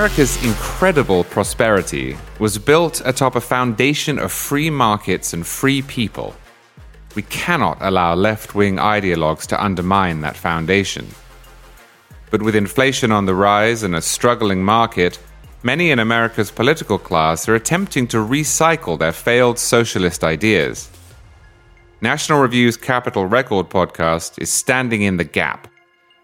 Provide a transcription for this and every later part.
America's incredible prosperity was built atop a foundation of free markets and free people. We cannot allow left-wing ideologues to undermine that foundation. But with inflation on the rise and a struggling market, many in America's political class are attempting to recycle their failed socialist ideas. National Review's Capital Record podcast is standing in the gap,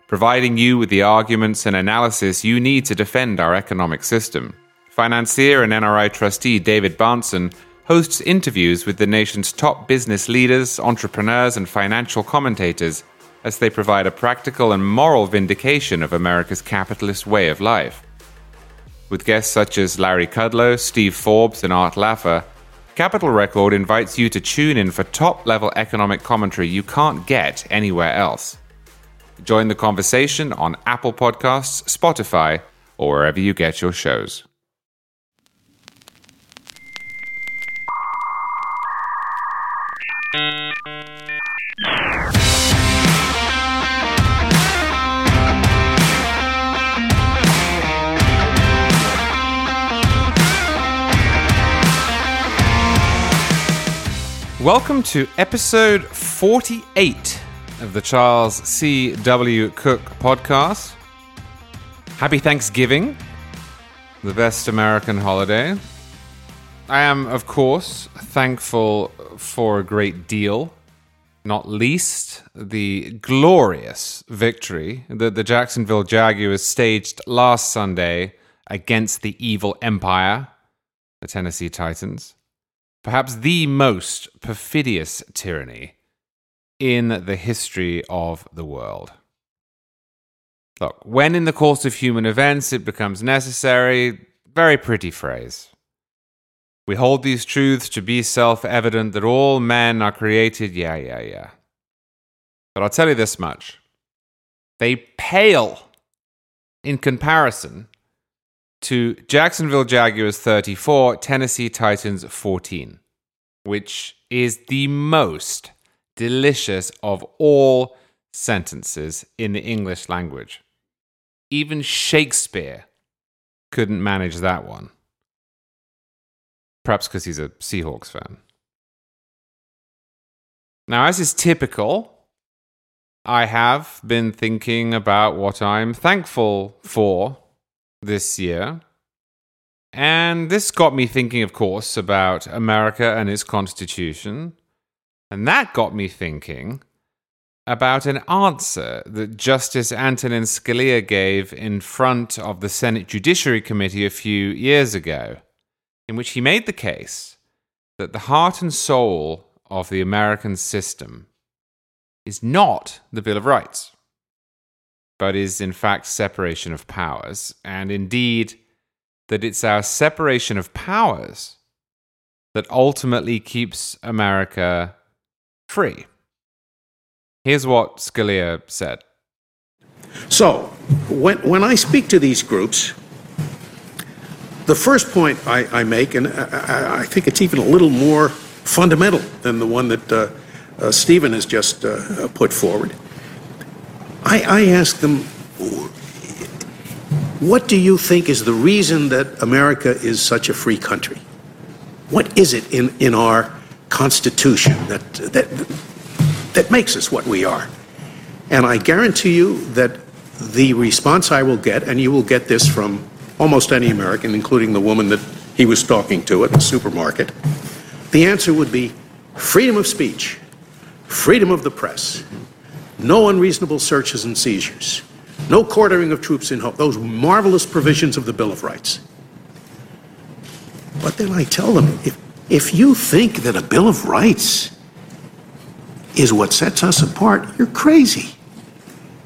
providing you with the arguments and analysis you need to defend our economic system. Financier and NRI trustee David Barnson hosts interviews with the nation's top business leaders, entrepreneurs, and financial commentators as they provide a practical and moral vindication of America's capitalist way of life. With guests such as Larry Kudlow, Steve Forbes, and Art Laffer, Capital Record invites you to tune in for top-level economic commentary you can't get anywhere else. Join the conversation on Apple Podcasts, Spotify, or wherever you get your shows. Welcome to episode 48 of the Charles C.W. Cook podcast. Happy Thanksgiving, the best American holiday. I am, of course, thankful for a great deal, not least the glorious victory that the Jacksonville Jaguars staged last Sunday against the evil empire, the Tennessee Titans. Perhaps the most perfidious tyranny in the history of the world. Look, when in the course of human events it becomes necessary, very pretty phrase. We hold these truths to be self-evident that all men are created, yeah. But I'll tell you this much. They pale in comparison to Jacksonville Jaguars 34, Tennessee Titans 14, which is the most delicious of all sentences in the English language. Even Shakespeare couldn't manage that one. Perhaps because he's a Seahawks fan. Now, as is typical, I have been thinking about what I'm thankful for this year. And this got me thinking, of course, about America and its Constitution. And that got me thinking about an answer that Justice Antonin Scalia gave in front of the Senate Judiciary Committee a few years ago, in which he made the case that the heart and soul of the American system is not the Bill of Rights, but is in fact separation of powers, and indeed that it's our separation of powers that ultimately keeps America free. Here's what Scalia said. So, when I speak to these groups, the first point I make, and I think it's even a little more fundamental than the one that Stephen has just put forward, I ask them, what do you think is the reason that America is such a free country? What is it in our Constitution that makes us what we are? And I guarantee you that the response I will get, and you will get this from almost any American, including the woman that he was talking to at the supermarket, the answer would be freedom of speech, freedom of the press, no unreasonable searches and seizures, no quartering of troops in home, those marvelous provisions of the Bill of Rights. But then I tell them, if you think that a Bill of Rights is what sets us apart, you're crazy.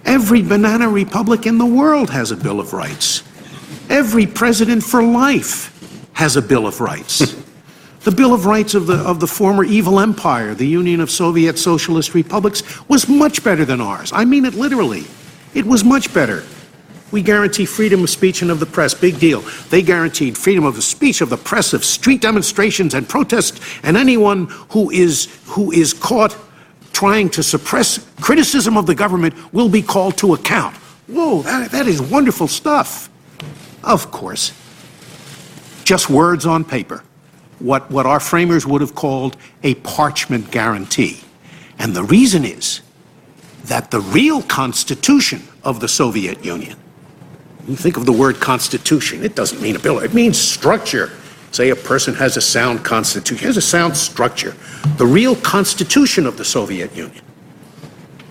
Every banana republic in the world has a Bill of Rights. Every president for life has a Bill of Rights. The Bill of Rights of the former evil empire, the Union of Soviet Socialist Republics, was much better than ours. I mean it literally. It was much better. We guarantee freedom of speech and of the press. Big deal. They guaranteed freedom of the speech, of the press, of street demonstrations and protests, and anyone who is caught trying to suppress criticism of the government will be called to account. Whoa, that is wonderful stuff. Of course. Just words on paper. What our framers would have called a parchment guarantee. And the reason is that the real constitution of the Soviet Union, you think of the word constitution, it doesn't mean a bill, it means structure. Say a person has a sound constitution, has a sound structure. The real constitution of the Soviet Union,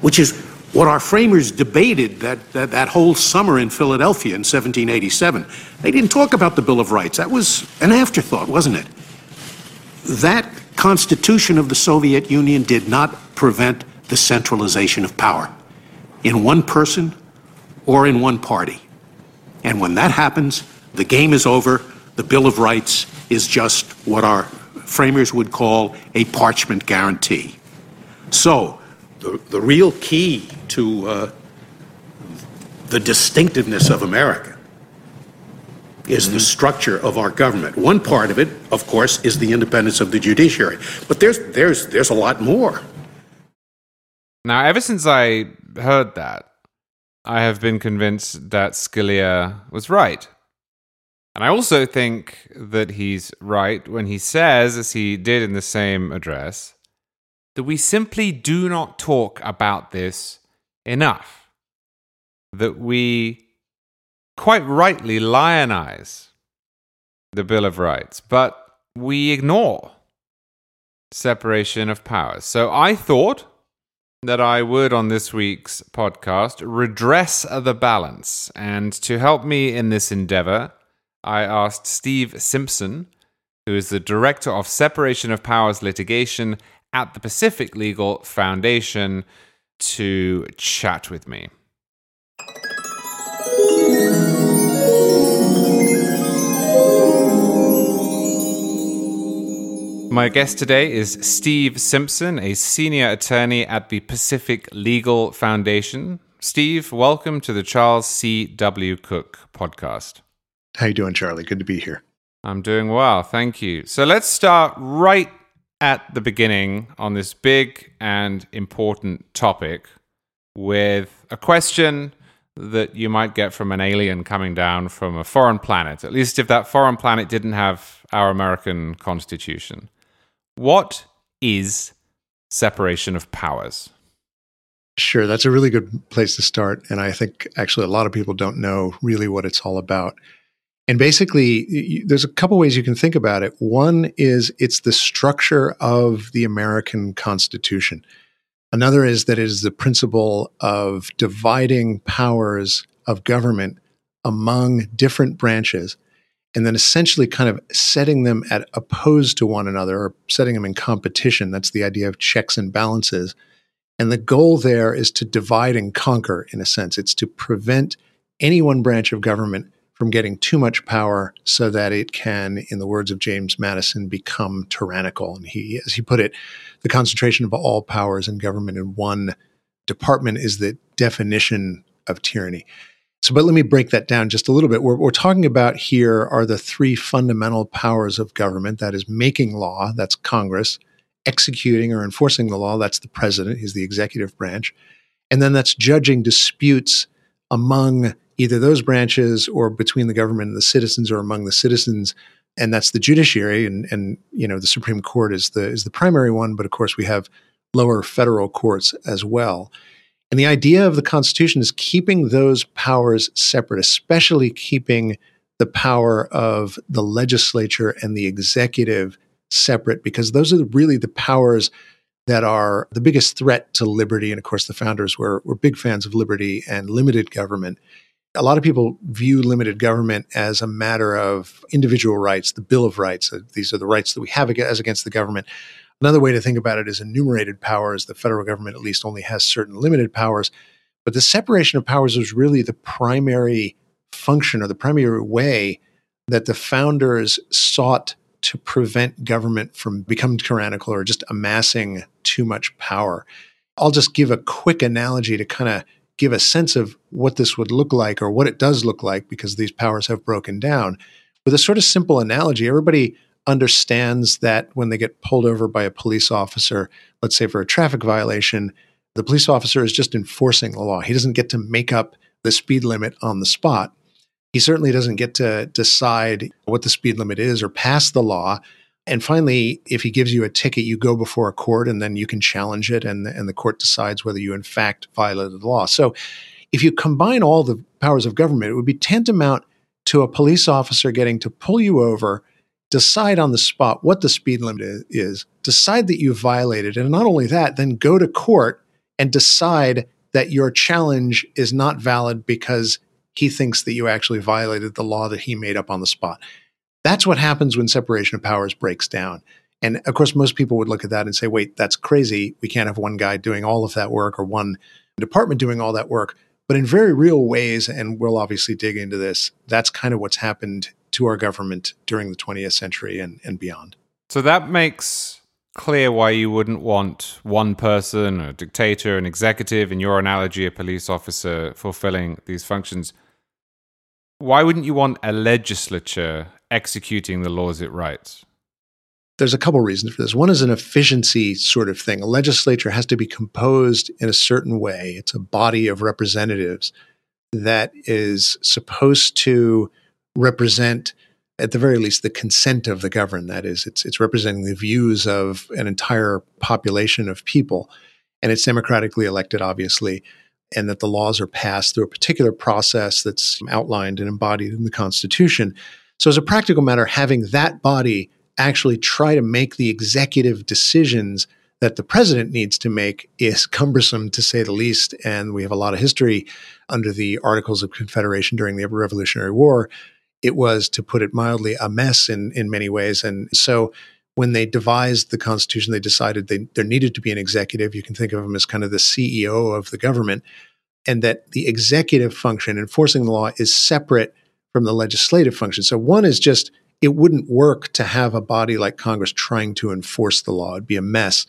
which is what our framers debated that whole summer in Philadelphia in 1787. They didn't talk about the Bill of Rights. That was an afterthought, wasn't it? That constitution of the Soviet Union did not prevent the centralization of power in one person or in one party. And when that happens, the game is over. The Bill of Rights is just what our framers would call a parchment guarantee. So the real key to the distinctiveness of America is the structure of our government. One part of it, of course, is the independence of the judiciary. But there's a lot more. Now, ever since I heard that, I have been convinced that Scalia was right. And I also think that he's right when he says, as he did in the same address, that we simply do not talk about this enough. That we quite rightly lionize the Bill of Rights, but we ignore separation of powers. So I thought that I would, on this week's podcast, redress the balance. And to help me in this endeavor, I asked Steve Simpson, who is the Director of Separation of Powers Litigation at the Pacific Legal Foundation, to chat with me. My guest today is Steve Simpson, a senior attorney at the Pacific Legal Foundation. Steve, welcome to the Charles C.W. Cook podcast. How you doing, Charlie? Good to be here. I'm doing well, thank you. So let's start right at the beginning on this big and important topic with a question that you might get from an alien coming down from a foreign planet, at least if that foreign planet didn't have our American Constitution. What is separation of powers? Sure, that's a really good place to start. And I think actually a lot of people don't know really what it's all about. And basically, there's a couple ways you can think about it. One is it's the structure of the American Constitution. Another is that it is the principle of dividing powers of government among different branches, and then essentially kind of setting them at opposed to one another, or setting them in competition. That's the idea of checks and balances. And the goal there is to divide and conquer, in a sense. It's to prevent any one branch of government from getting too much power so that it can, in the words of James Madison, become tyrannical. And he, as he put it, the concentration of all powers in government in one department is the definition of tyranny. So, but let me break that down just a little bit. What we're talking about here are the three fundamental powers of government. That is making law, that's Congress, executing or enforcing the law, that's the president, he's the executive branch, and then that's judging disputes among either those branches or between the government and the citizens or among the citizens, and that's the judiciary. And you know, the Supreme Court is the primary one, but of course we have lower federal courts as well. And the idea of the Constitution is keeping those powers separate, especially keeping the power of the legislature and the executive separate, because those are really the powers that are the biggest threat to liberty. And of course, the founders were big fans of liberty and limited government. A lot of people view limited government as a matter of individual rights, the Bill of Rights. These are the rights that we have as against the government. Another way to think about it is enumerated powers. The federal government at least only has certain limited powers. But the separation of powers was really the primary function or the primary way that the founders sought to prevent government from becoming tyrannical or just amassing too much power. I'll just give a quick analogy to kind of give a sense of what this would look like or what it does look like, because these powers have broken down. With a sort of simple analogy, everybody understands that when they get pulled over by a police officer, let's say for a traffic violation, the police officer is just enforcing the law. He doesn't get to make up the speed limit on the spot. He certainly doesn't get to decide what the speed limit is or pass the law. And finally, if he gives you a ticket, you go before a court and then you can challenge it, and the court decides whether you in fact violated the law. So if you combine all the powers of government, it would be tantamount to a police officer getting to pull you over, decide on the spot what the speed limit is, decide that you violated it, and not only that, then go to court and decide that your challenge is not valid because he thinks that you actually violated the law that he made up on the spot. That's what happens when separation of powers breaks down. And of course, most people would look at that and say, wait, that's crazy. We can't have one guy doing all of that work or one department doing all that work. But in very real ways, and we'll obviously dig into this, that's kind of what's happened to our government during the 20th century and beyond. So that makes clear why you wouldn't want one person, a dictator, an executive, in your analogy, a police officer, fulfilling these functions. Why wouldn't you want a legislature executing the laws it writes? There's a couple reasons for this. One is an efficiency sort of thing. A legislature has to be composed in a certain way. It's a body of representatives that is supposed to represent, at the very least, the consent of the governed. That is, it's representing the views of an entire population of people, and it's democratically elected, obviously, and that the laws are passed through a particular process that's outlined and embodied in the Constitution. So as a practical matter, having that body actually try to make the executive decisions that the president needs to make is cumbersome, to say the least. And we have a lot of history under the Articles of Confederation during the Revolutionary War. It was, to put it mildly, a mess in many ways. And so when they devised the Constitution, they decided there needed to be an executive. You can think of him as kind of the CEO of the government, and that the executive function, enforcing the law, is separate from the legislative function. So one is just, it wouldn't work to have a body like Congress trying to enforce the law. It'd be a mess.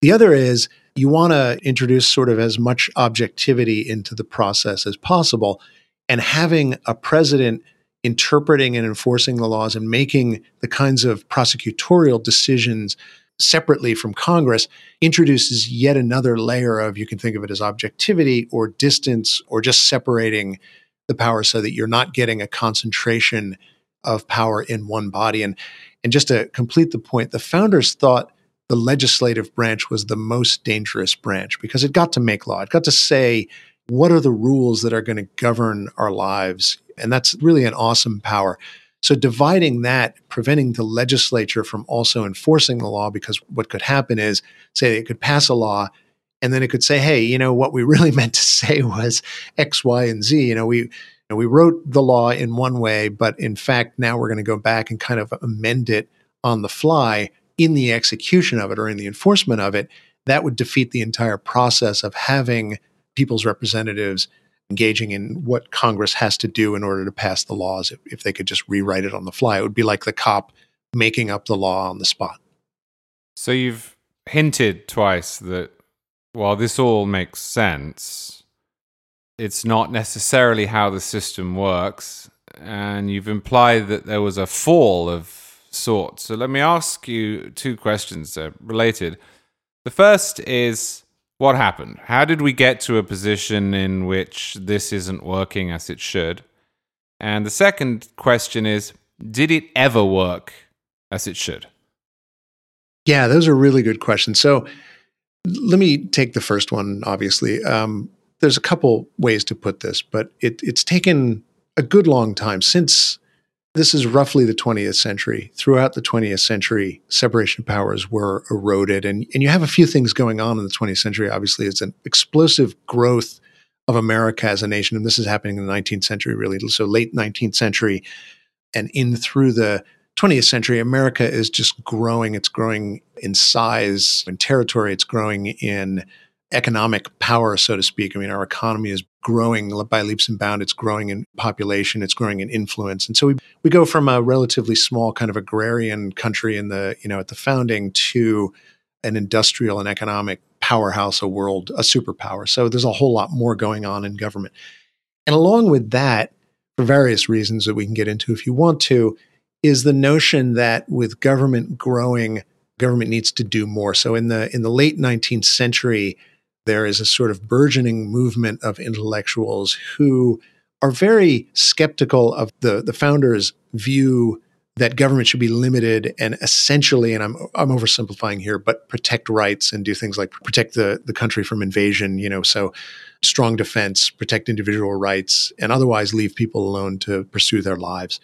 The other is, you want to introduce sort of as much objectivity into the process as possible. And having a president interpreting and enforcing the laws and making the kinds of prosecutorial decisions separately from Congress introduces yet another layer of, you can think of it as objectivity or distance or just separating the power so that you're not getting a concentration of power in one body. And just to complete the point, the founders thought the legislative branch was the most dangerous branch because it got to make law. It got to say, what are the rules that are going to govern our lives? And that's really an awesome power. So dividing that, preventing the legislature from also enforcing the law, because what could happen is, say, it could pass a law, and then it could say, hey, you know, what we really meant to say was X, Y, and Z. You know, we wrote the law in one way, but in fact, now we're going to go back and kind of amend it on the fly in the execution of it or in the enforcement of it. That would defeat the entire process of having people's representatives engaging in what Congress has to do in order to pass the laws. If they could just rewrite it on the fly, it would be like the cop making up the law on the spot. So you've hinted twice that while this all makes sense, it's not necessarily how the system works, and you've implied that there was a fall of sorts. So let me ask you two questions related. The first is, what happened? How did we get to a position in which this isn't working as it should? And the second question is, did it ever work as it should? Yeah, those are really good questions. So let me take the first one, obviously. There's a couple ways to put this, but it's taken a good long time. Since this is roughly the 20th century, throughout the 20th century, separation of powers were eroded. And you have a few things going on in the 20th century. Obviously, it's an explosive growth of America as a nation. And this is happening in the 19th century, really. So late 19th century and in through the 20th century, America is just growing. It's growing in size, in territory. It's growing in economic power, so to speak. I mean, our economy is growing by leaps and bounds. It's growing in population. It's growing in influence. And so we go from a relatively small kind of agrarian country in the, you know, at the founding to an industrial and economic powerhouse, a superpower. So there's a whole lot more going on in government. And along with that, for various reasons that we can get into if you want to, is the notion that with government growing, government needs to do more. So in the late 19th century, there is a sort of burgeoning movement of intellectuals who are very skeptical of the founders' view that government should be limited and essentially, and I'm oversimplifying here, but protect rights and do things like protect the country from invasion, so strong defense, protect individual rights, and otherwise leave people alone to pursue their lives.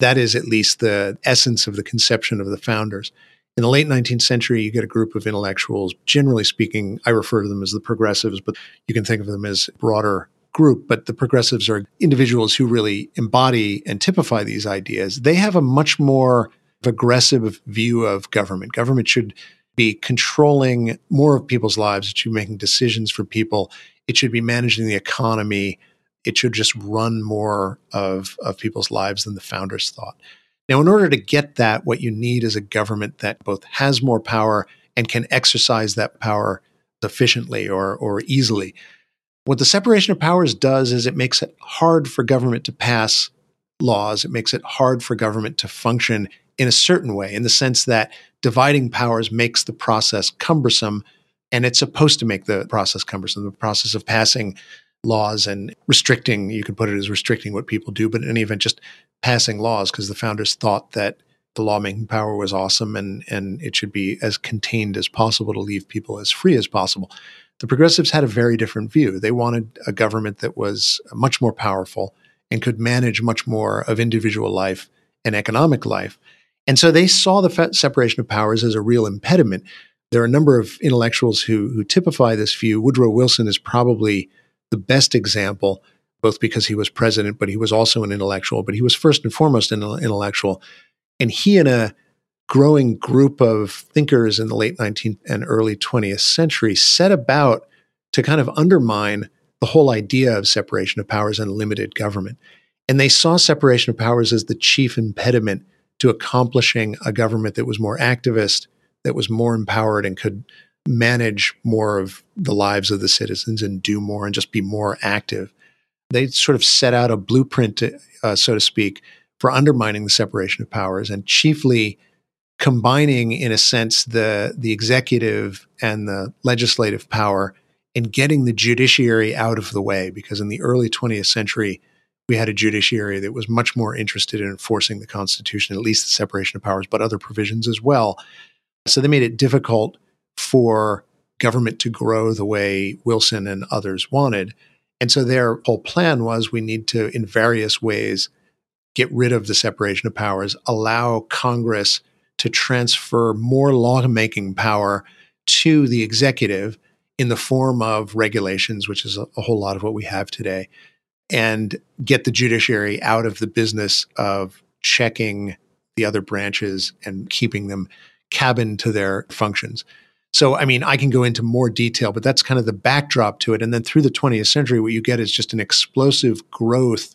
That is at least the essence of the conception of the founders. In the late 19th century, you get a group of intellectuals, generally speaking, I refer to them as the progressives, but you can think of them as broader group, but the progressives are individuals who really embody and typify these ideas. They have a much more aggressive view of government. Government should be controlling more of people's lives. It should be making decisions for people. It should be managing the economy. It should just run more of people's lives than the founders thought. Now, in order to get that, what you need is a government that both has more power and can exercise that power efficiently or easily. What the separation of powers does is it makes it hard for government to pass laws. It makes it hard for government to function in a certain way, in the sense that dividing powers makes the process cumbersome, and it's supposed to make the process cumbersome. The process of passing laws and restricting, you could put it as restricting what people do, but in any event, just passing laws, because the founders thought that the lawmaking power was awesome and it should be as contained as possible to leave people as free as possible. The progressives had a very different view. They wanted a government that was much more powerful and could manage much more of individual life and economic life. And so they saw the separation of powers as a real impediment. There are a number of intellectuals who typify this view. Woodrow Wilson is probably the best example, both because he was president, but he was also an intellectual. But he was first and foremost an intellectual. And he and a growing group of thinkers in the late 19th and early 20th century set about to kind of undermine the whole idea of separation of powers and limited government. And they saw separation of powers as the chief impediment to accomplishing a government that was more activist, that was more empowered and could manage more of the lives of the citizens and do more and just be more active. They sort of set out a blueprint, so to speak, for undermining the separation of powers and chiefly combining, in a sense, the executive and the legislative power and getting the judiciary out of the way. Because in the early 20th century, we had a judiciary that was much more interested in enforcing the Constitution, at least the separation of powers, but other provisions as well. So they made it difficult for government to grow the way Wilson and others wanted. And so their whole plan was, we need to, in various ways, get rid of the separation of powers, allow Congress to transfer more lawmaking power to the executive in the form of regulations, which is a whole lot of what we have today, and get the judiciary out of the business of checking the other branches and keeping them cabined to their functions. So, I mean, I can go into more detail, but that's kind of the backdrop to it. And then through the 20th century, what you get is just an explosive growth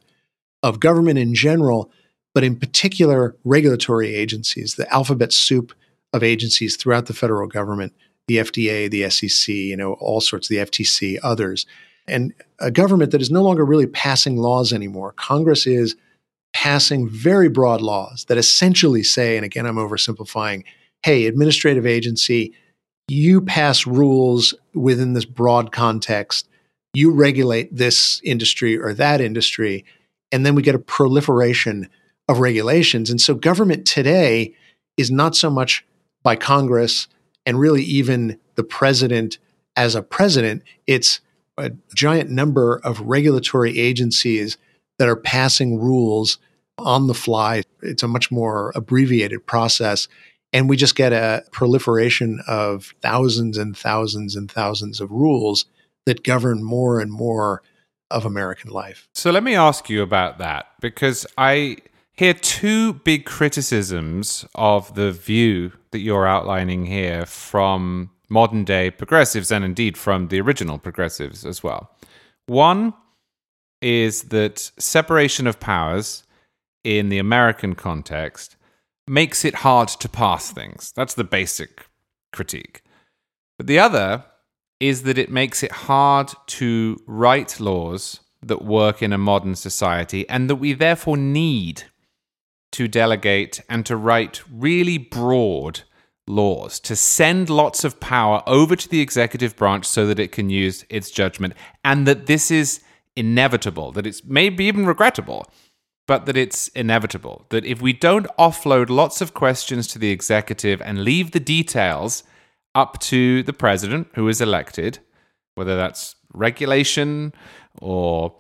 of government in general, but in particular, regulatory agencies, the alphabet soup of agencies throughout the federal government, the FDA, the SEC, all sorts, the FTC, others, and a government that is no longer really passing laws anymore. Congress is passing very broad laws that essentially say, and again, I'm oversimplifying, hey, administrative agency, you pass rules within this broad context, you regulate this industry or that industry, and then we get a proliferation of regulations. And so government today is not so much by Congress and really even the president as a president. It's a giant number of regulatory agencies that are passing rules on the fly. It's a much more abbreviated process. And we just get a proliferation of thousands and thousands and thousands of rules that govern more and more of American life. So let me ask you about that, because I hear two big criticisms of the view that you're outlining here from modern day progressives and indeed from the original progressives as well. One is that separation of powers in the American context makes it hard to pass things. That's the basic critique. But the other is that it makes it hard to write laws that work in a modern society and that we therefore need to delegate and to write really broad laws, to send lots of power over to the executive branch so that it can use its judgment, and that this is inevitable, that it's maybe even regrettable, but that it's inevitable, that if we don't offload lots of questions to the executive and leave the details up to the president who is elected, whether that's regulation or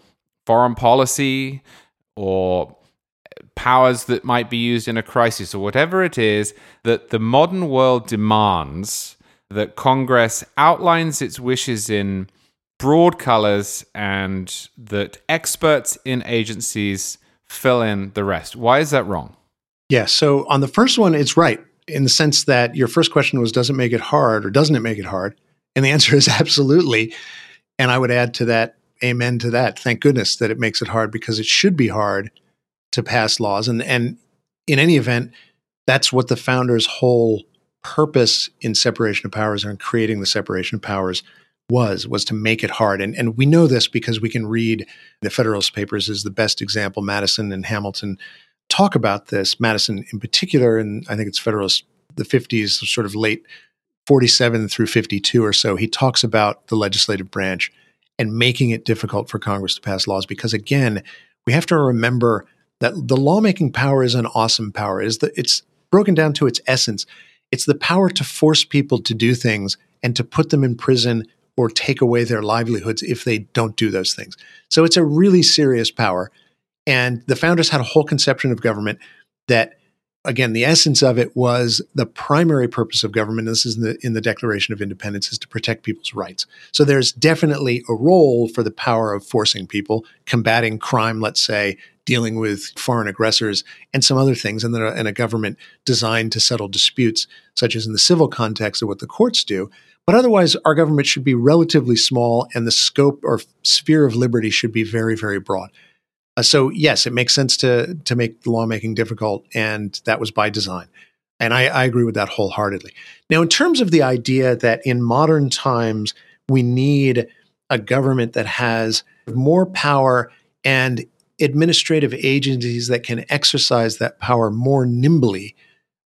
foreign policy or powers that might be used in a crisis or whatever it is, that the modern world demands that Congress outlines its wishes in broad colors and that experts in agencies fill in the rest. Why is that wrong? Yeah, so on the first one, it's right in the sense that your first question was, does it make it hard or doesn't it make it hard? And the answer is absolutely. And I would add to that, amen to that. Thank goodness that it makes it hard, because it should be hard to pass laws. And in any event, that's what the founders' whole purpose in separation of powers and creating the separation of powers was to make it hard. And we know this because we can read the Federalist Papers is the best example. Madison and Hamilton talk about this. Madison in particular, and I think it's Federalist, the 50s, sort of late 47 through 52 or so, he talks about the legislative branch and making it difficult for Congress to pass laws. Because again, we have to remember that the lawmaking power is an awesome power. It's broken down to its essence. It's the power to force people to do things and to put them in prison or take away their livelihoods if they don't do those things. So it's a really serious power. And the founders had a whole conception of government that, again, the essence of it was the primary purpose of government, and this is in the Declaration of Independence, is to protect people's rights. So there's definitely a role for the power of forcing people, combating crime, let's say, dealing with foreign aggressors, and some other things, and a government designed to settle disputes, such as in the civil context of what the courts do. But otherwise, our government should be relatively small, and the scope or sphere of liberty should be very, very broad. So yes, it makes sense to make lawmaking difficult, and that was by design. And I agree with that wholeheartedly. Now, in terms of the idea that in modern times, we need a government that has more power and administrative agencies that can exercise that power more nimbly,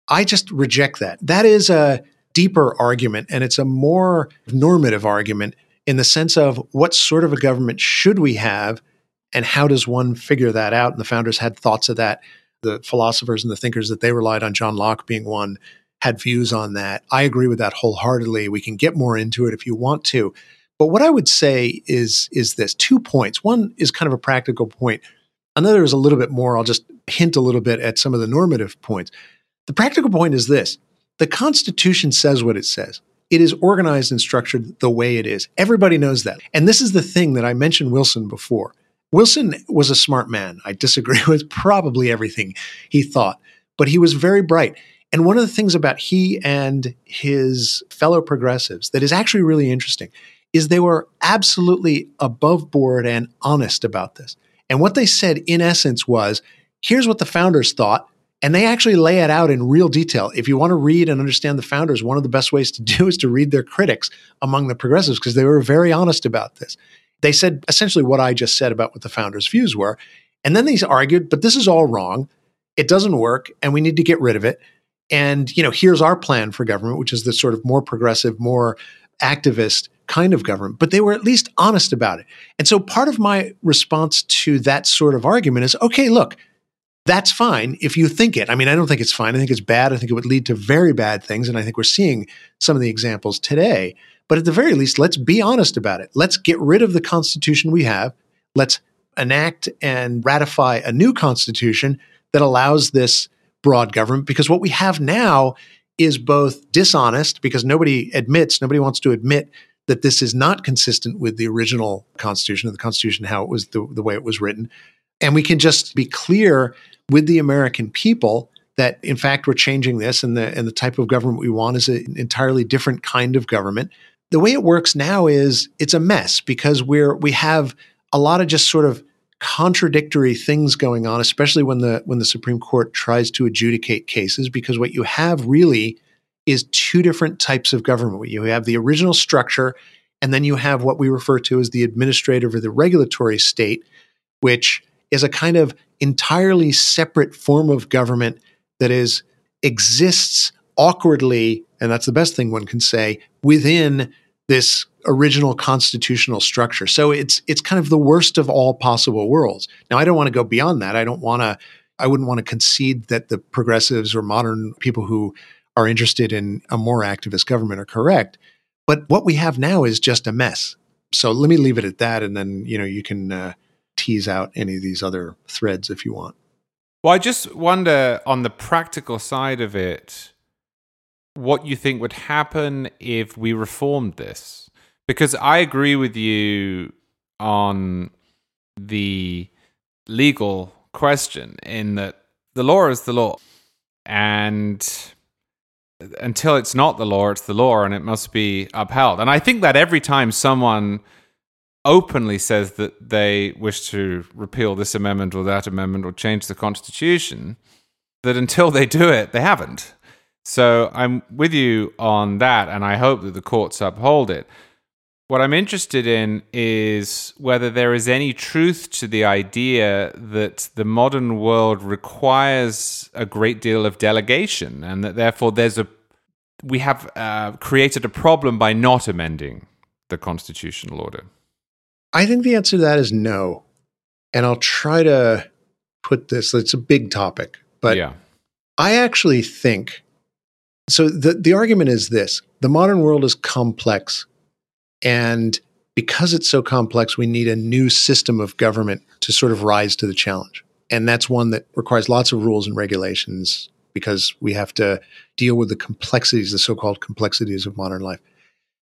I just reject that. That is a deeper argument, and it's a more normative argument in the sense of what sort of a government should we have and how does one figure that out? And the founders had thoughts of that. The philosophers and the thinkers that they relied on, John Locke being one, had views on that. I agree with that wholeheartedly. We can get more into it if you want to. But what I would say is this, 2 points. One is kind of a practical point. Another is a little bit more, I'll just hint a little bit at some of the normative points. The practical point is this. The Constitution says what it says. It is organized and structured the way it is. Everybody knows that. And this is the thing that I mentioned Wilson before. Wilson was a smart man. I disagree with probably everything he thought, but he was very bright. And one of the things about he and his fellow progressives that is actually really interesting is they were absolutely above board and honest about this. And what they said in essence was, here's what the founders thought. And they actually lay it out in real detail. If you want to read and understand the founders, one of the best ways to do is to read their critics among the progressives, because they were very honest about this. They said essentially what I just said about what the founders' views were. And then they argued, but this is all wrong. It doesn't work, and we need to get rid of it. And, you know, here's our plan for government, which is the sort of more progressive, more activist kind of government. But they were at least honest about it. And so part of my response to that sort of argument is, okay, look, that's fine if you think it. I mean, I don't think it's fine. I think it's bad. I think it would lead to very bad things. And I think we're seeing some of the examples today. But at the very least, let's be honest about it. Let's get rid of the Constitution we have. Let's enact and ratify a new Constitution that allows this broad government. Because what we have now is both dishonest, because nobody wants to admit that this is not consistent with the original Constitution, or the Constitution, how it was the way it was written. And we can just be clear with the American people that, in fact, we're changing this, and the type of government we want is an entirely different kind of government. The way it works now is it's a mess because we have a lot of just sort of contradictory things going on, especially when the Supreme Court tries to adjudicate cases, because what you have really is two different types of government. You have the original structure, and then you have what we refer to as the administrative or the regulatory state, which is a kind of entirely separate form of government that exists awkwardly, and that's the best thing one can say, within this original constitutional structure. So it's kind of the worst of all possible worlds. Now, I don't want to go beyond that. I wouldn't want to concede that the progressives or modern people who are interested in a more activist government are correct. But what we have now is just a mess. So let me leave it at that, and then you can tease out any of these other threads if you want. Well, I just wonder, on the practical side of it, what you think would happen if we reformed this. Because I agree with you on the legal question in that the law is the law. And until it's not the law, it's the law, and it must be upheld. And I think that every time someone openly says that they wish to repeal this amendment or that amendment or change the Constitution, that until they do it, they haven't. So I'm with you on that, and I hope that the courts uphold it. What I'm interested in is whether there is any truth to the idea that the modern world requires a great deal of delegation, and that therefore we have created a problem by not amending the constitutional order. I think the answer to that is no. And I'll try to put this, it's a big topic, but yeah. I actually think, so the argument is this: the modern world is complex. And because it's so complex, we need a new system of government to sort of rise to the challenge. And that's one that requires lots of rules and regulations because we have to deal with the complexities, the so-called complexities of modern life.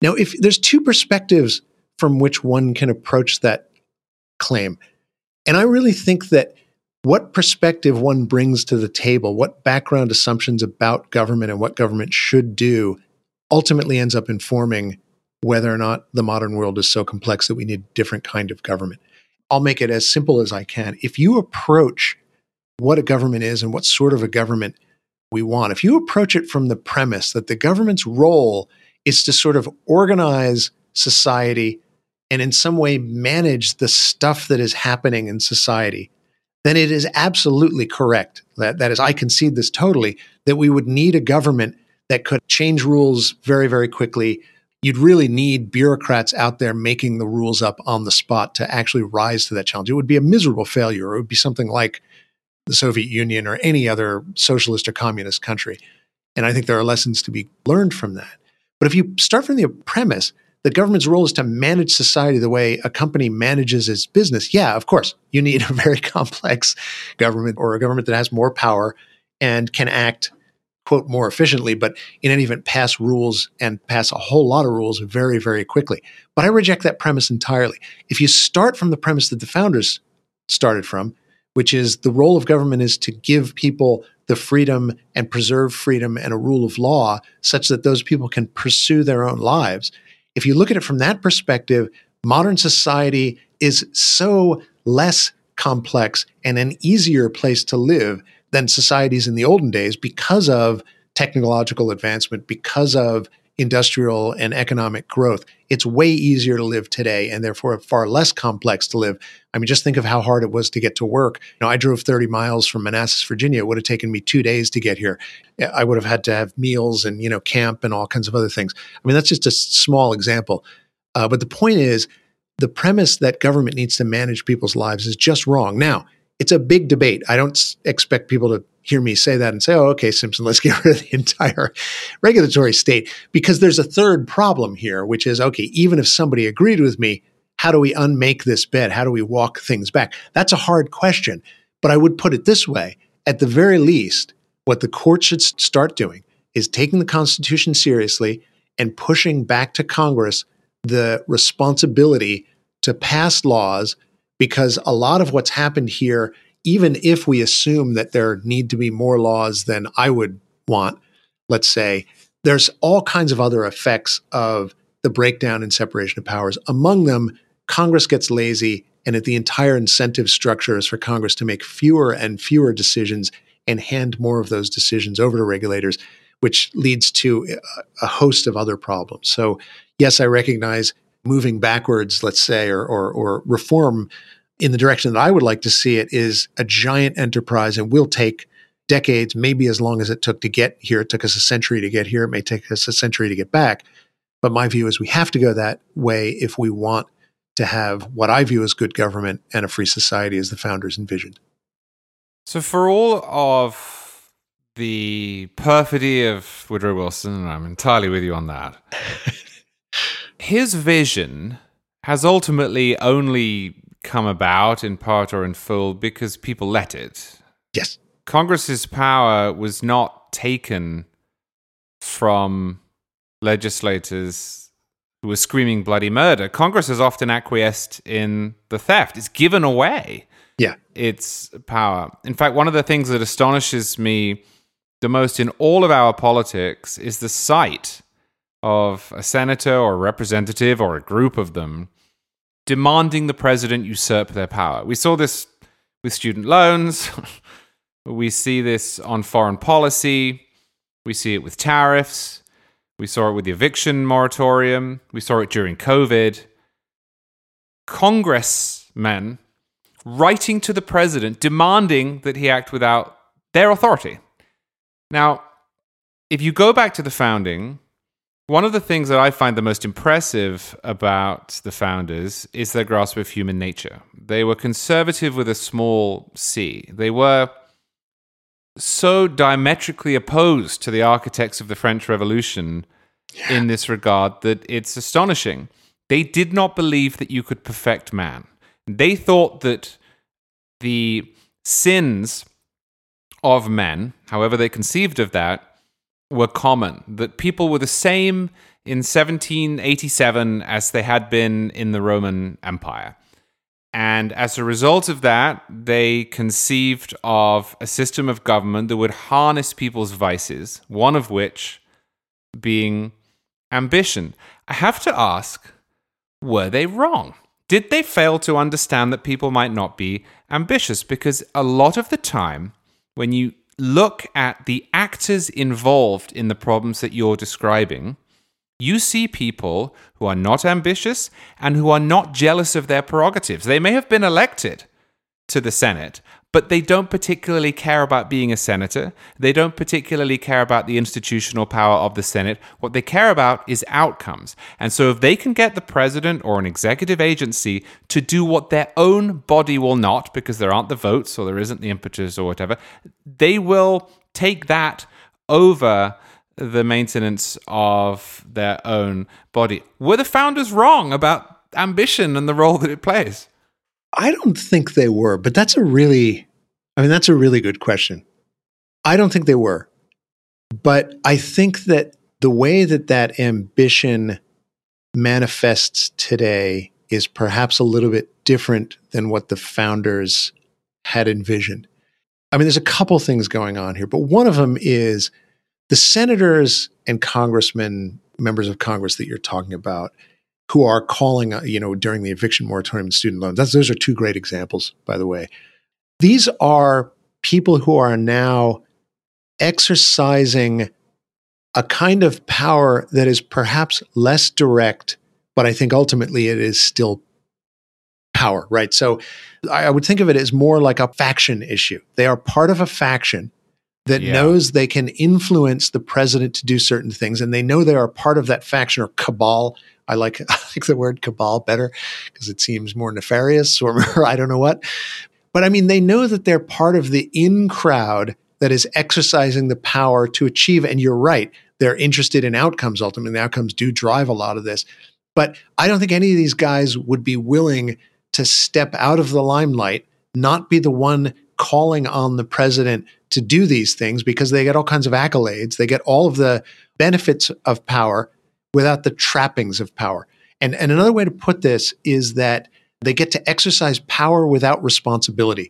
Now, if there's two perspectives from which one can approach that claim. And I really think that what perspective one brings to the table, what background assumptions about government and what government should do, ultimately ends up informing whether or not the modern world is so complex that we need a different kind of government. I'll make it as simple as I can. If you approach what a government is and what sort of a government we want, if you approach it from the premise that the government's role is to sort of organize society and in some way manage the stuff that is happening in society, then it is absolutely correct. That is, I concede this totally, that we would need a government that could change rules very, very quickly. You'd really need bureaucrats out there making the rules up on the spot to actually rise to that challenge. It would be a miserable failure. It would be something like the Soviet Union or any other socialist or communist country. And I think there are lessons to be learned from that. But if you start from the premise that government's role is to manage society the way a company manages its business, yeah, of course, you need a very complex government or a government that has more power and can act, quote, more efficiently, but in any event, pass rules and pass a whole lot of rules very, very quickly. But I reject that premise entirely. If you start from the premise that the founders started from, which is the role of government is to give people the freedom and preserve freedom and a rule of law such that those people can pursue their own lives. If you look at it from that perspective, modern society is so less complex and an easier place to live than societies in the olden days because of technological advancement, because of industrial and economic growth. It's way easier to live today and therefore far less complex to live. I mean, just think of how hard it was to get to work. I drove 30 miles from Manassas, Virginia. It would have taken me 2 days to get here. I would have had to have meals and, camp and all kinds of other things. I mean, that's just a small example. But the point is, the premise that government needs to manage people's lives is just wrong. Now, it's a big debate. I don't expect people to hear me say that and say, oh, okay, Simpson, let's get rid of the entire regulatory state, because there's a third problem here, which is, okay, even if somebody agreed with me, how do we unmake this bed? How do we walk things back? That's a hard question, but I would put it this way. At the very least, what the court should start doing is taking the Constitution seriously and pushing back to Congress the responsibility to pass laws. Because a lot of what's happened here, even if we assume that there need to be more laws than I would want, let's say, there's all kinds of other effects of the breakdown in separation of powers. Among them, Congress gets lazy, and the entire incentive structure is for Congress to make fewer and fewer decisions and hand more of those decisions over to regulators, which leads to a host of other problems. So, yes, I recognize moving backwards, let's say, or reform in the direction that I would like to see it is a giant enterprise and will take decades, maybe as long as it took to get here. It took us a century to get here. It may take us a century to get back. But my view is we have to go that way if we want to have what I view as good government and a free society as the founders envisioned. So for all of the perfidy of Woodrow Wilson, and I'm entirely with you on that, his vision has ultimately only come about in part or in full because people let it. Yes. Congress's power was not taken from legislators who were screaming bloody murder. Congress has often acquiesced in the theft. It's given away its power. In fact, one of the things that astonishes me the most in all of our politics is the sight of a senator or a representative or a group of them demanding the president usurp their power. We saw this with student loans. We see this on foreign policy. We see it with tariffs. We saw it with the eviction moratorium. We saw it during COVID. Congressmen writing to the president, demanding that he act without their authority. Now, if you go back to the founding, one of the things that I find the most impressive about the founders is their grasp of human nature. They were conservative with a small c. They were so diametrically opposed to the architects of the French Revolution in this regard that it's astonishing. They did not believe that you could perfect man. They thought that the sins of men, however they conceived of that, were common, that people were the same in 1787 as they had been in the Roman Empire. And as a result of that, they conceived of a system of government that would harness people's vices, one of which being ambition. I have to ask, were they wrong? Did they fail to understand that people might not be ambitious? Because a lot of the time, when you look at the actors involved in the problems that you're describing, you see people who are not ambitious and who are not jealous of their prerogatives. They may have been elected to the Senate, but they don't particularly care about being a senator. They don't particularly care about the institutional power of the Senate. What they care about is outcomes. And so if they can get the president or an executive agency to do what their own body will not, because there aren't the votes or there isn't the impetus or whatever, they will take that over the maintenance of their own body. Were the founders wrong about ambition and the role that it plays? I don't think they were, but that's a really good question. I don't think they were, but I think that the way that that ambition manifests today is perhaps a little bit different than what the founders had envisioned. I mean, there's a couple things going on here, but one of them is the senators and congressmen, members of Congress that you're talking about, who are calling, during the eviction moratorium and student loans. Those are two great examples, by the way. These are people who are now exercising a kind of power that is perhaps less direct, but I think ultimately it is still power, right? So I would think of it as more like a faction issue. They are part of a faction that knows they can influence the president to do certain things, and they know they are part of that faction or cabal. I like the word cabal better because it seems more nefarious or I don't know what. But I mean, they know that they're part of the in-crowd that is exercising the power to achieve, and you're right, they're interested in outcomes ultimately. The outcomes do drive a lot of this. But I don't think any of these guys would be willing to step out of the limelight, not be the one calling on the president to do these things, because they get all kinds of accolades. They get all of the benefits of power without the trappings of power. And another way to put this is that they get to exercise power without responsibility.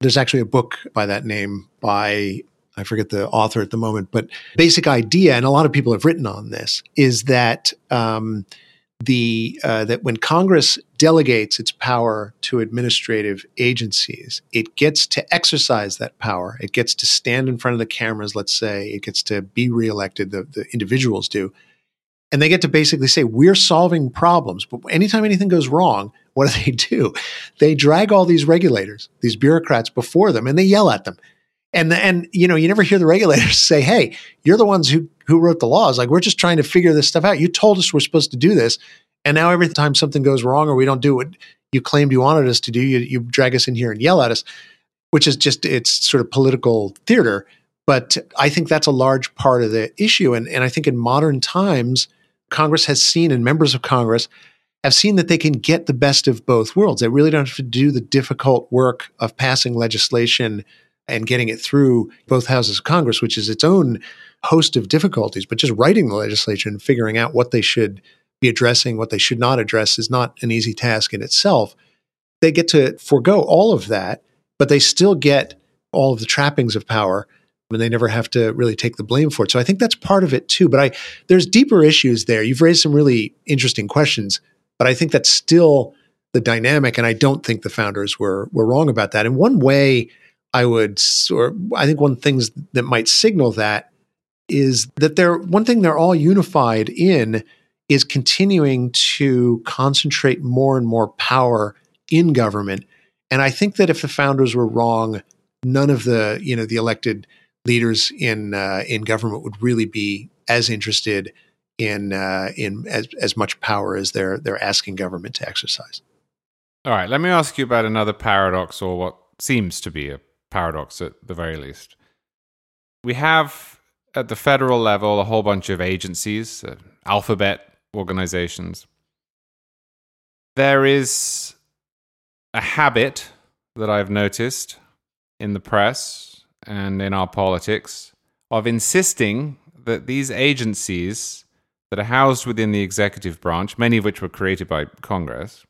There's actually a book by that name by, I forget the author at the moment, but basic idea, and a lot of people have written on this, is that that when Congress delegates its power to administrative agencies, it gets to exercise that power. It gets to stand in front of the cameras, let's say. It gets to be reelected, the individuals do. And they get to basically say, we're solving problems. But anytime anything goes wrong, what do? They drag all these regulators, these bureaucrats before them, and they yell at them. And you know, you never hear the regulators say, hey, you're the ones who wrote the laws. Like, we're just trying to figure this stuff out. You told us we're supposed to do this. And now every time something goes wrong or we don't do what you claimed you wanted us to do, you drag us in here and yell at us, which is just, it's sort of political theater. But I think that's a large part of the issue. And I think in modern times, Congress has seen, and members of Congress have seen, that they can get the best of both worlds. They really don't have to do the difficult work of passing legislation and getting it through both houses of Congress, which is its own host of difficulties. But just writing the legislation and figuring out what they should be addressing, what they should not address, is not an easy task in itself. They get to forego all of that, but they still get all of the trappings of power, and they never have to really take the blame for it. So I think that's part of it too. But there's deeper issues there. You've raised some really interesting questions, but I think that's still the dynamic, and I don't think the founders were wrong about that. And one way I think one thing that might signal that is that one thing they're all unified in is continuing to concentrate more and more power in government. And I think that if the founders were wrong, none of the elected leaders in government would really be as interested in as much power as they're asking government to exercise. All right, let me ask you about another paradox, or what seems to be a paradox at the very least. We have at the federal level a whole bunch of agencies, alphabet organizations. There is a habit that I've noticed in the press and in our politics of insisting that these agencies that are housed within the executive branch, many of which were created by Congress,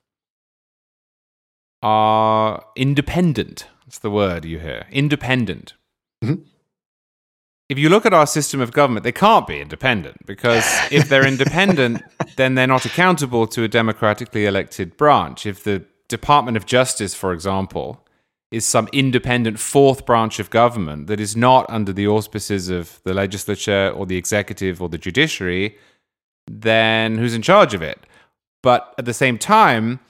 are independent. That's the word you hear. Independent. Mm-hmm. If you look at our system of government, they can't be independent, because if they're independent, then they're not accountable to a democratically elected branch. If the Department of Justice, for example, is some independent fourth branch of government that is not under the auspices of the legislature or the executive or the judiciary, then who's in charge of it? But at the same time,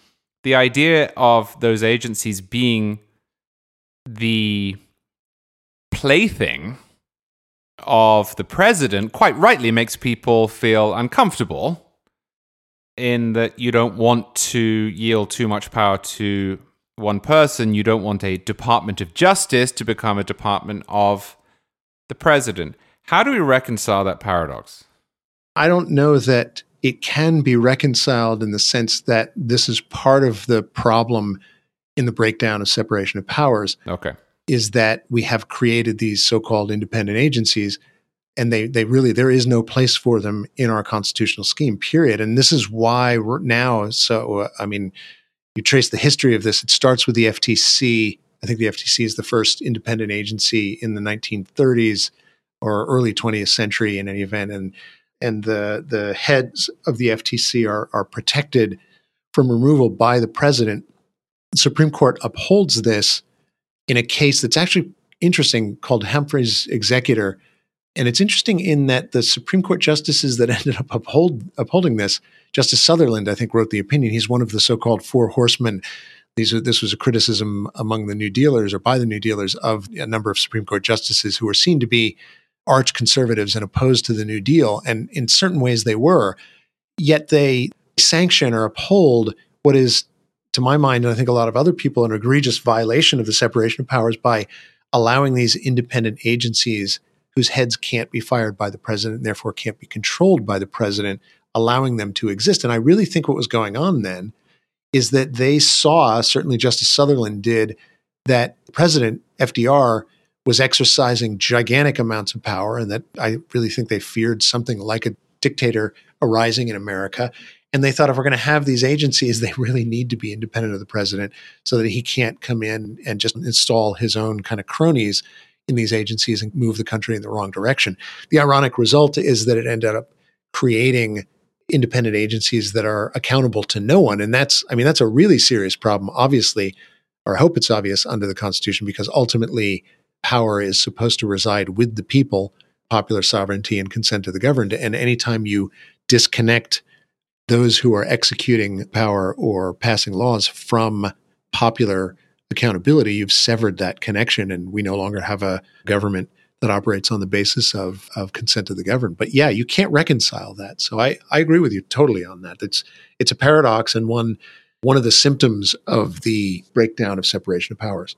the idea of those agencies being the plaything of the president quite rightly makes people feel uncomfortable, in that you don't want to yield too much power to one person. You don't want a Department of Justice to become a department of the president. How do we reconcile that paradox? I don't know that it can be reconciled, in the sense that this is part of the problem in the breakdown of separation of powers. Okay. Is that we have created these so-called independent agencies, and they really, there is no place for them in our constitutional scheme, period. And this is why now, you trace the history of this. It starts with the FTC. I think the FTC is the first independent agency in the 1930s or early 20th century in any event. And the heads of the FTC are protected from removal by the president. The Supreme Court upholds this in a case that's actually interesting, called Humphrey's Executor. And it's interesting in that the Supreme Court justices that ended up upholding this, Justice Sutherland, I think, wrote the opinion. He's one of the so-called four horsemen. This was a criticism among the New Dealers, or by the New Dealers, of a number of Supreme Court justices who were seen to be arch conservatives and opposed to the New Deal. And in certain ways they were, yet they sanction or uphold what is, to my mind, and I think a lot of other people, an egregious violation of the separation of powers by allowing these independent agencies whose heads can't be fired by the president and therefore can't be controlled by the president, allowing them to exist. And I really think what was going on then is that they saw, certainly Justice Sutherland did, that President FDR was exercising gigantic amounts of power, and that I really think they feared something like a dictator arising in America. And they thought, if we're going to have these agencies, they really need to be independent of the president, so that he can't come in and just install his own kind of cronies in these agencies and move the country in the wrong direction. The ironic result is that it ended up creating independent agencies that are accountable to no one. And that's a really serious problem, obviously, or I hope it's obvious under the Constitution, because ultimately power is supposed to reside with the people, popular sovereignty and consent of the governed. And anytime you disconnect those who are executing power or passing laws from popular accountability, you've severed that connection, and we no longer have a government that operates on the basis of consent of the governed. But yeah, you can't reconcile that. So I agree with you totally on that. It's a paradox, and one of the symptoms of the breakdown of separation of powers.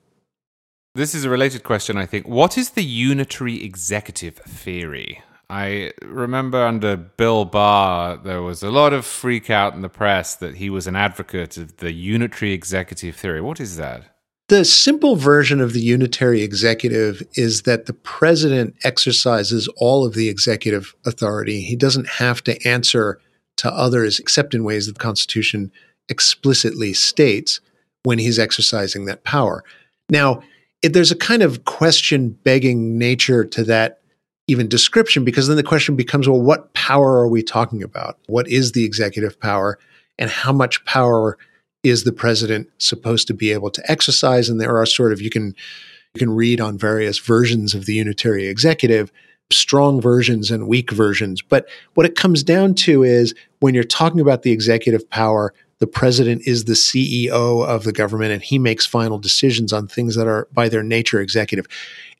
This is a related question, I think. What is the unitary executive theory? I remember under Bill Barr, there was a lot of freak out in the press that he was an advocate of the unitary executive theory. What is that? The simple version of the unitary executive is that the president exercises all of the executive authority. He doesn't have to answer to others except in ways that the Constitution explicitly states when he's exercising that power. Now, there's a kind of question-begging nature to that even description, because then the question becomes, well, what power are we talking about? What is the executive power, and how much power is the president supposed to be able to exercise? And there are sort of, you can read on various versions of the unitary executive, strong versions and weak versions. But what it comes down to is when you're talking about the executive power, the president is the CEO of the government, and he makes final decisions on things that are by their nature executive.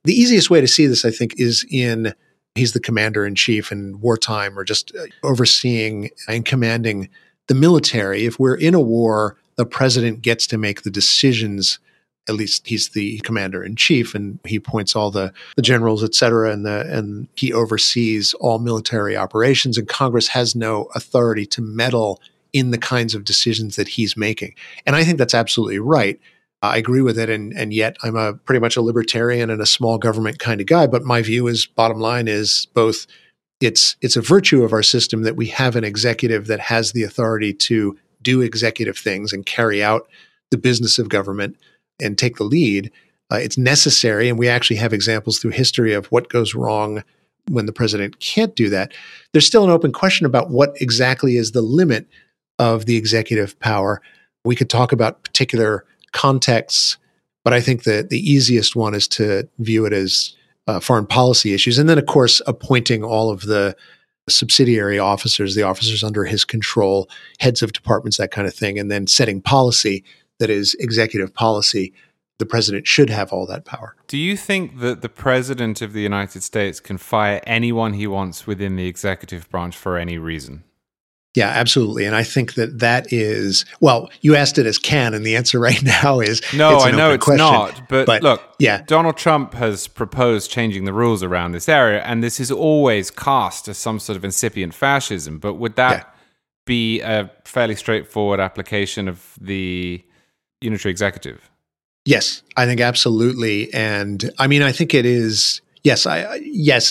The easiest way to see this, I think, is in he's the commander-in-chief in wartime, or just overseeing and commanding the military. If we're in a war, the president gets to make the decisions. At least he's the commander-in-chief, and he appoints all the generals, et cetera, and he oversees all military operations, and Congress has no authority to meddle in the kinds of decisions that he's making. And I think that's absolutely right. I agree with it, and yet I'm pretty much a libertarian and a small government kind of guy, but my view is, bottom line is, both it's a virtue of our system that we have an executive that has the authority to do executive things and carry out the business of government and take the lead. It's necessary, and we actually have examples through history of what goes wrong when the president can't do that. There's still an open question about what exactly is the limit of the executive power. We could talk about particular contexts, but I think that the easiest one is to view it as foreign policy issues. And then, of course, appointing all of the subsidiary officers, the officers under his control, heads of departments, that kind of thing, and then setting policy that is executive policy. The president should have all that power. Do you think that the president of the United States can fire anyone he wants within the executive branch for any reason? Yeah, absolutely. And I think that is, well, you asked it as can, and the answer right now is no, I know it's not. But look, yeah. Donald Trump has proposed changing the rules around this area, and this is always cast as some sort of incipient fascism. But would that be a fairly straightforward application of the unitary executive? Yes, I think absolutely. And I mean, I think it is, yes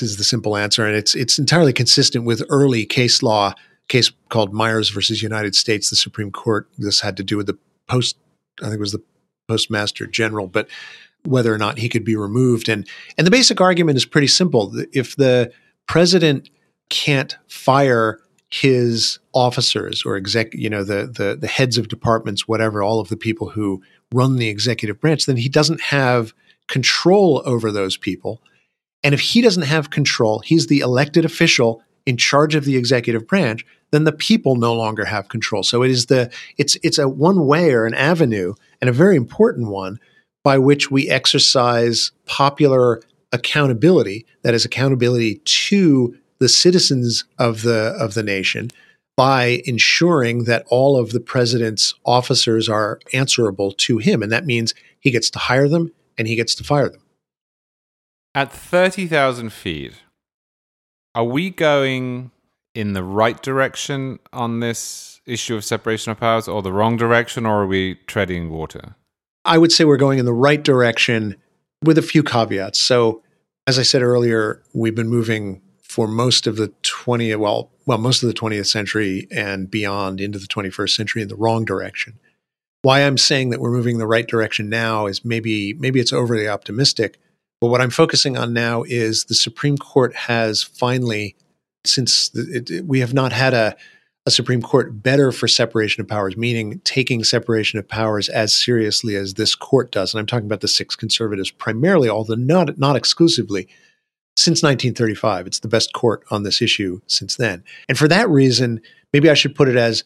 is the simple answer. And it's entirely consistent with early case law. Case called Myers versus United States, the Supreme Court. This had to do with the Postmaster General, but whether or not he could be removed. And the basic argument is pretty simple. If the president can't fire his officers or the heads of departments, whatever, all of the people who run the executive branch, then he doesn't have control over those people. And if he doesn't have control, he's the elected official in charge of the executive branch, then the people no longer have control. So it is it's a one way or an avenue, and a very important one, by which we exercise popular accountability, that is accountability to the citizens of the nation, by ensuring that all of the president's officers are answerable to him. And that means he gets to hire them and he gets to fire them. At 30,000 feet, are we going in the right direction on this issue of separation of powers, or the wrong direction, or are we treading water? I would say we're going in the right direction with a few caveats. So, as I said earlier, we've been moving for most of the 20th century and beyond into the 21st century in the wrong direction. Why I'm saying that we're moving in the right direction now is maybe it's overly optimistic. But what I'm focusing on now is the Supreme Court has finally, since we have not had a Supreme Court better for separation of powers, meaning taking separation of powers as seriously as this court does. And I'm talking about the six conservatives primarily, although not exclusively, since 1935. It's the best court on this issue since then. And for that reason, maybe I should put it as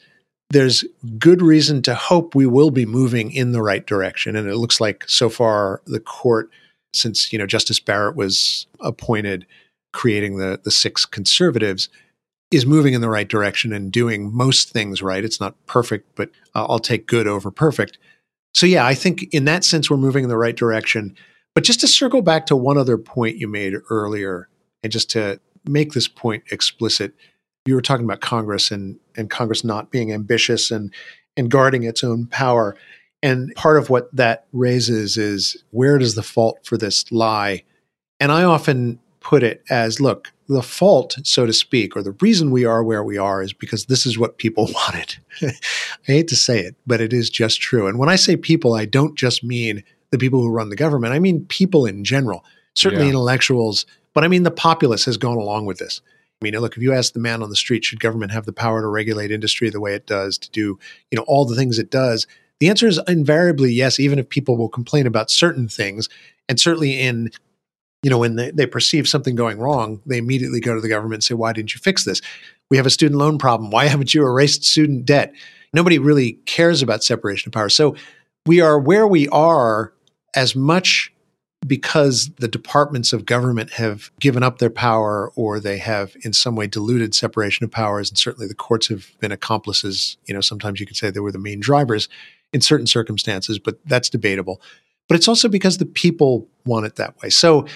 there's good reason to hope we will be moving in the right direction. And it looks like so far the court, since Justice Barrett was appointed, creating the six conservatives, is moving in the right direction and doing most things right. It's not perfect, but I'll take good over perfect. So yeah, I think in that sense, we're moving in the right direction. But just to circle back to one other point you made earlier, and just to make this point explicit, you were talking about Congress and Congress not being ambitious and guarding its own power. And part of what that raises is, where does the fault for this lie? And I often put it as, look, the fault, so to speak, or the reason we are where we are is because this is what people wanted. I hate to say it, but it is just true. And when I say people, I don't just mean the people who run the government. I mean people in general, certainly intellectuals, but I mean the populace has gone along with this. I mean, look, if you ask the man on the street, should government have the power to regulate industry the way it does, to do, all the things it does? The answer is invariably yes, even if people will complain about certain things. And certainly in, when they perceive something going wrong, they immediately go to the government and say, why didn't you fix this? We have a student loan problem. Why haven't you erased student debt? Nobody really cares about separation of powers. So we are where we are as much because the departments of government have given up their power, or they have in some way diluted separation of powers. And certainly the courts have been accomplices. Sometimes you could say they were the main drivers in certain circumstances, but that's debatable. But it's also because the people want it that way. So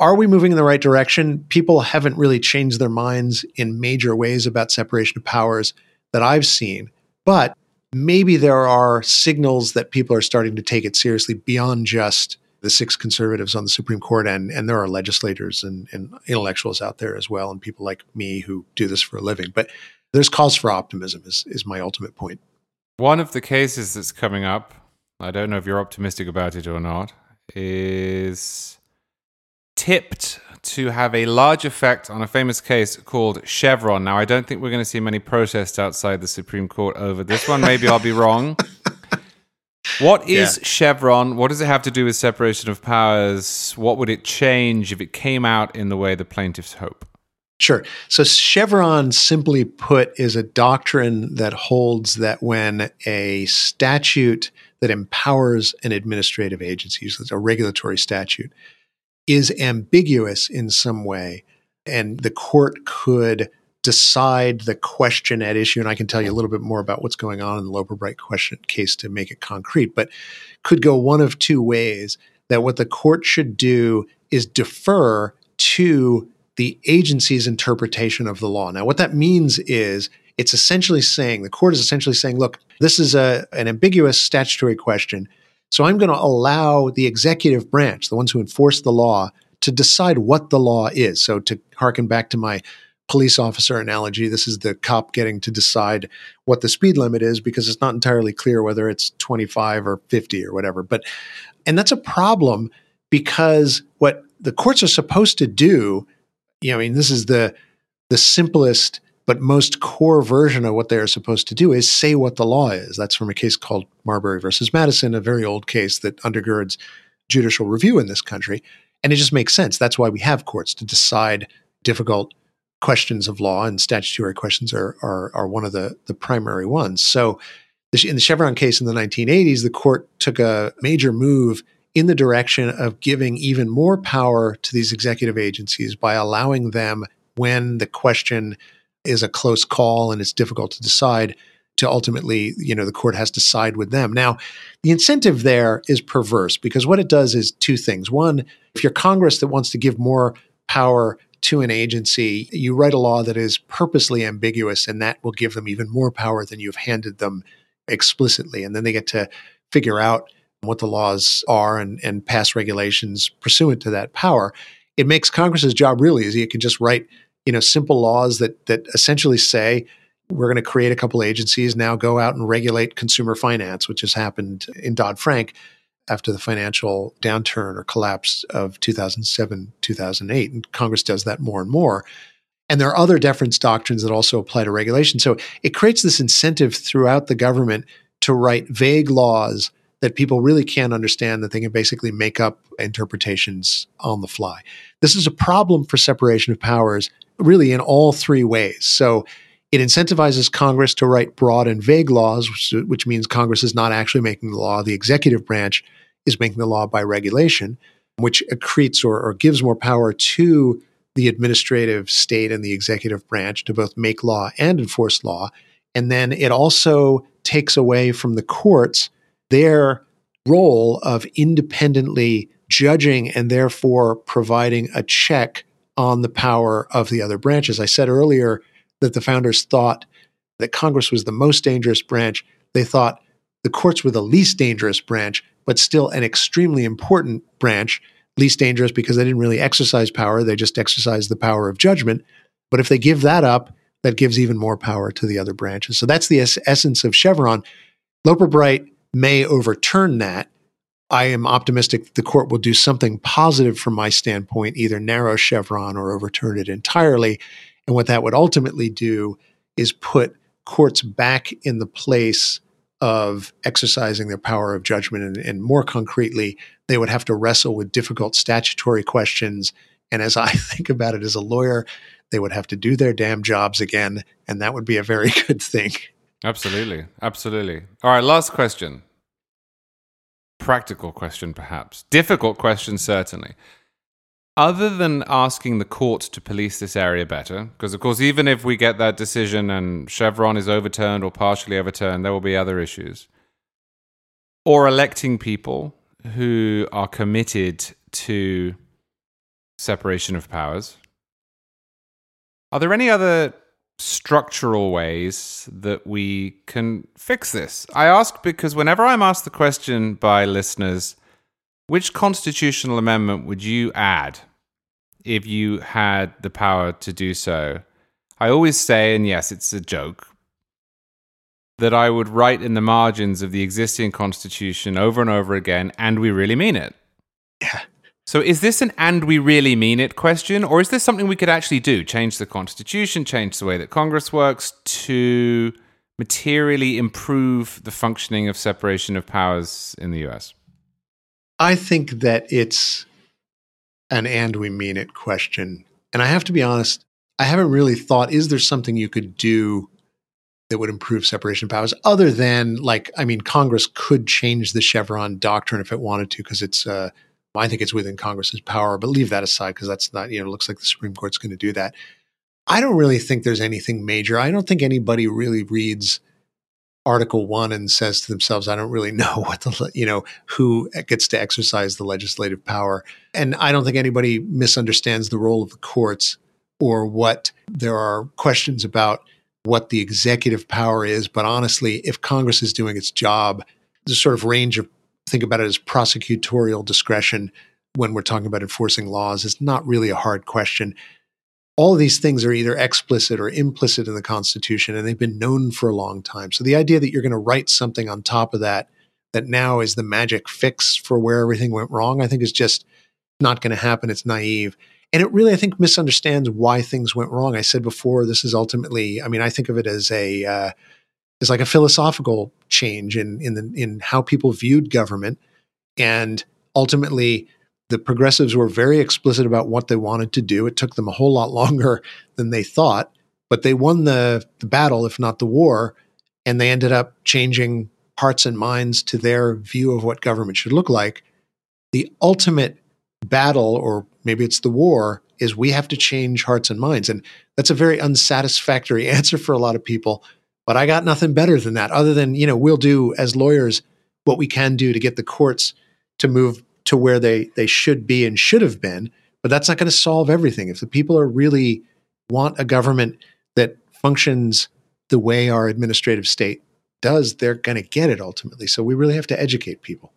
are we moving in the right direction? People haven't really changed their minds in major ways about separation of powers that I've seen. But maybe there are signals that people are starting to take it seriously beyond just the six conservatives on the Supreme Court, and there are legislators and intellectuals out there as well, and people like me who do this for a living. But there's cause for optimism is my ultimate point. One of the cases that's coming up, I don't know if you're optimistic about it or not, is tipped to have a large effect on a famous case called Chevron. Now, I don't think we're going to see many protests outside the Supreme Court over this one. Maybe I'll be wrong. What is Chevron? What does it have to do with separation of powers? What would it change if it came out in the way the plaintiffs hope? Sure. So Chevron, simply put, is a doctrine that holds that when a statute that empowers an administrative agency, so it's a regulatory statute, is ambiguous in some way, and the court could decide the question at issue, and I can tell you a little bit more about what's going on in the Loper Bright case to make it concrete, but could go one of two ways, that what the court should do is defer to the agency's interpretation of the law. Now, what that means is it's essentially saying, the court is essentially saying, look, this is an ambiguous statutory question, so I'm going to allow the executive branch, the ones who enforce the law, to decide what the law is. So to harken back to my police officer analogy, this is the cop getting to decide what the speed limit is because it's not entirely clear whether it's 25 or 50 or whatever. And that's a problem, because what the courts are supposed to do, this is the simplest but most core version of what they are supposed to do, is say what the law is. That's from a case called Marbury versus Madison, a very old case that undergirds judicial review in this country. And it just makes sense. That's why we have courts, to decide difficult questions of law, and statutory questions are one of the primary ones. So in the Chevron case in the 1980s, the court took a major move in the direction of giving even more power to these executive agencies by allowing them, when the question is a close call and it's difficult to decide, to ultimately, the court has to side with them. Now, the incentive there is perverse, because what it does is two things. One, if you're Congress that wants to give more power to an agency, you write a law that is purposely ambiguous, and that will give them even more power than you've handed them explicitly. And then they get to figure out what the laws are and pass regulations pursuant to that power. It makes Congress's job really easy. It can just write, simple laws that essentially say, we're going to create a couple agencies, now go out and regulate consumer finance, which has happened in Dodd-Frank after the financial downturn or collapse of 2007, 2008. And Congress does that more and more. And there are other deference doctrines that also apply to regulation. So it creates this incentive throughout the government to write vague laws that people really can't understand, that they can basically make up interpretations on the fly. This is a problem for separation of powers, really in all three ways. So It incentivizes Congress to write broad and vague laws, which means Congress is not actually making the law. The executive branch is making the law by regulation, which accretes or gives more power to the administrative state and the executive branch to both make law and enforce law. And then it also takes away from the courts their role of independently judging and therefore providing a check on the power of the other branches. I said earlier that the founders thought that Congress was the most dangerous branch. They thought the courts were the least dangerous branch, but still an extremely important branch, least dangerous because they didn't really exercise power. They just exercised the power of judgment. But if they give that up, that gives even more power to the other branches. So that's the essence of Chevron. Loper Bright may overturn that. I am optimistic the court will do something positive from my standpoint, either narrow Chevron or overturn it entirely. And what that would ultimately do is put courts back in the place of exercising their power of judgment. And more concretely, they would have to wrestle with difficult statutory questions. And as I think about it as a lawyer, they would have to do their damn jobs again. And that would be a very good thing. Absolutely. Absolutely. All right. Last question. Practical question, perhaps. Difficult question, certainly. Other than asking the court to police this area better, because, of course, even if we get that decision and Chevron is overturned or partially overturned, there will be other issues. Or electing people who are committed to separation of powers. Are there any other structural ways that we can fix this? I ask because whenever I'm asked the question by listeners, which constitutional amendment would you add if you had the power to do so? I always say, and yes, it's a joke, that I would write in the margins of the existing constitution over and over again, and we really mean it. Yeah. So is this an and we really mean it question, or is this something we could actually do? Change the constitution, change the way that Congress works to materially improve the functioning of separation of powers in the US? I think that it's an and we mean it question. And I have to be honest, I haven't really thought, is there something you could do that would improve separation of powers other than, like, I mean, Congress could change the Chevron doctrine if it wanted to, because it's, I think it's within Congress's power, but leave that aside because that's not, it looks like the Supreme Court's going to do that. I don't really think there's anything major. I don't think anybody really reads Article 1 and says to themselves, I don't really know what the, who gets to exercise the legislative power. And I don't think anybody misunderstands the role of the courts or what there are questions about what the executive power is. But honestly, if Congress is doing its job, the sort of range of, think about it as prosecutorial discretion when we're talking about enforcing laws, is not really a hard question. All of these things are either explicit or implicit in the Constitution, and they've been known for a long time. So the idea that you're going to write something on top of that, that now is the magic fix for where everything went wrong, I think is just not going to happen. It's naive. And it really, I think, misunderstands why things went wrong. I said before, this is ultimately, I mean, I think of it as it's like a philosophical change in how people viewed government. And ultimately, the progressives were very explicit about what they wanted to do. It took them a whole lot longer than they thought, but they won the battle, if not the war, and they ended up changing hearts and minds to their view of what government should look like. The ultimate battle, or maybe it's the war, is we have to change hearts and minds. And that's a very unsatisfactory answer for a lot of people, but I got nothing better than that, other than, we'll do as lawyers what we can do to get the courts to move to where they should be and should have been, but that's not going to solve everything. If the people are really want a government that functions the way our administrative state does, they're going to get it ultimately. So we really have to educate people.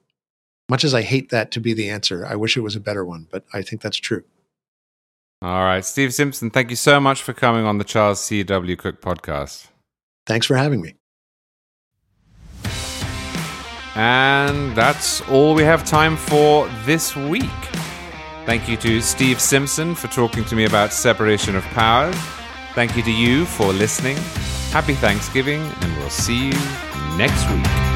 Much as I hate that to be the answer, I wish it was a better one, but I think that's true. All right. Steve Simpson, thank you so much for coming on the Charles C.W. Cook podcast. Thanks for having me. And that's all we have time for this week. Thank you to Steve Simpson for talking to me about separation of powers. Thank you to you for listening. Happy Thanksgiving, and we'll see you next week.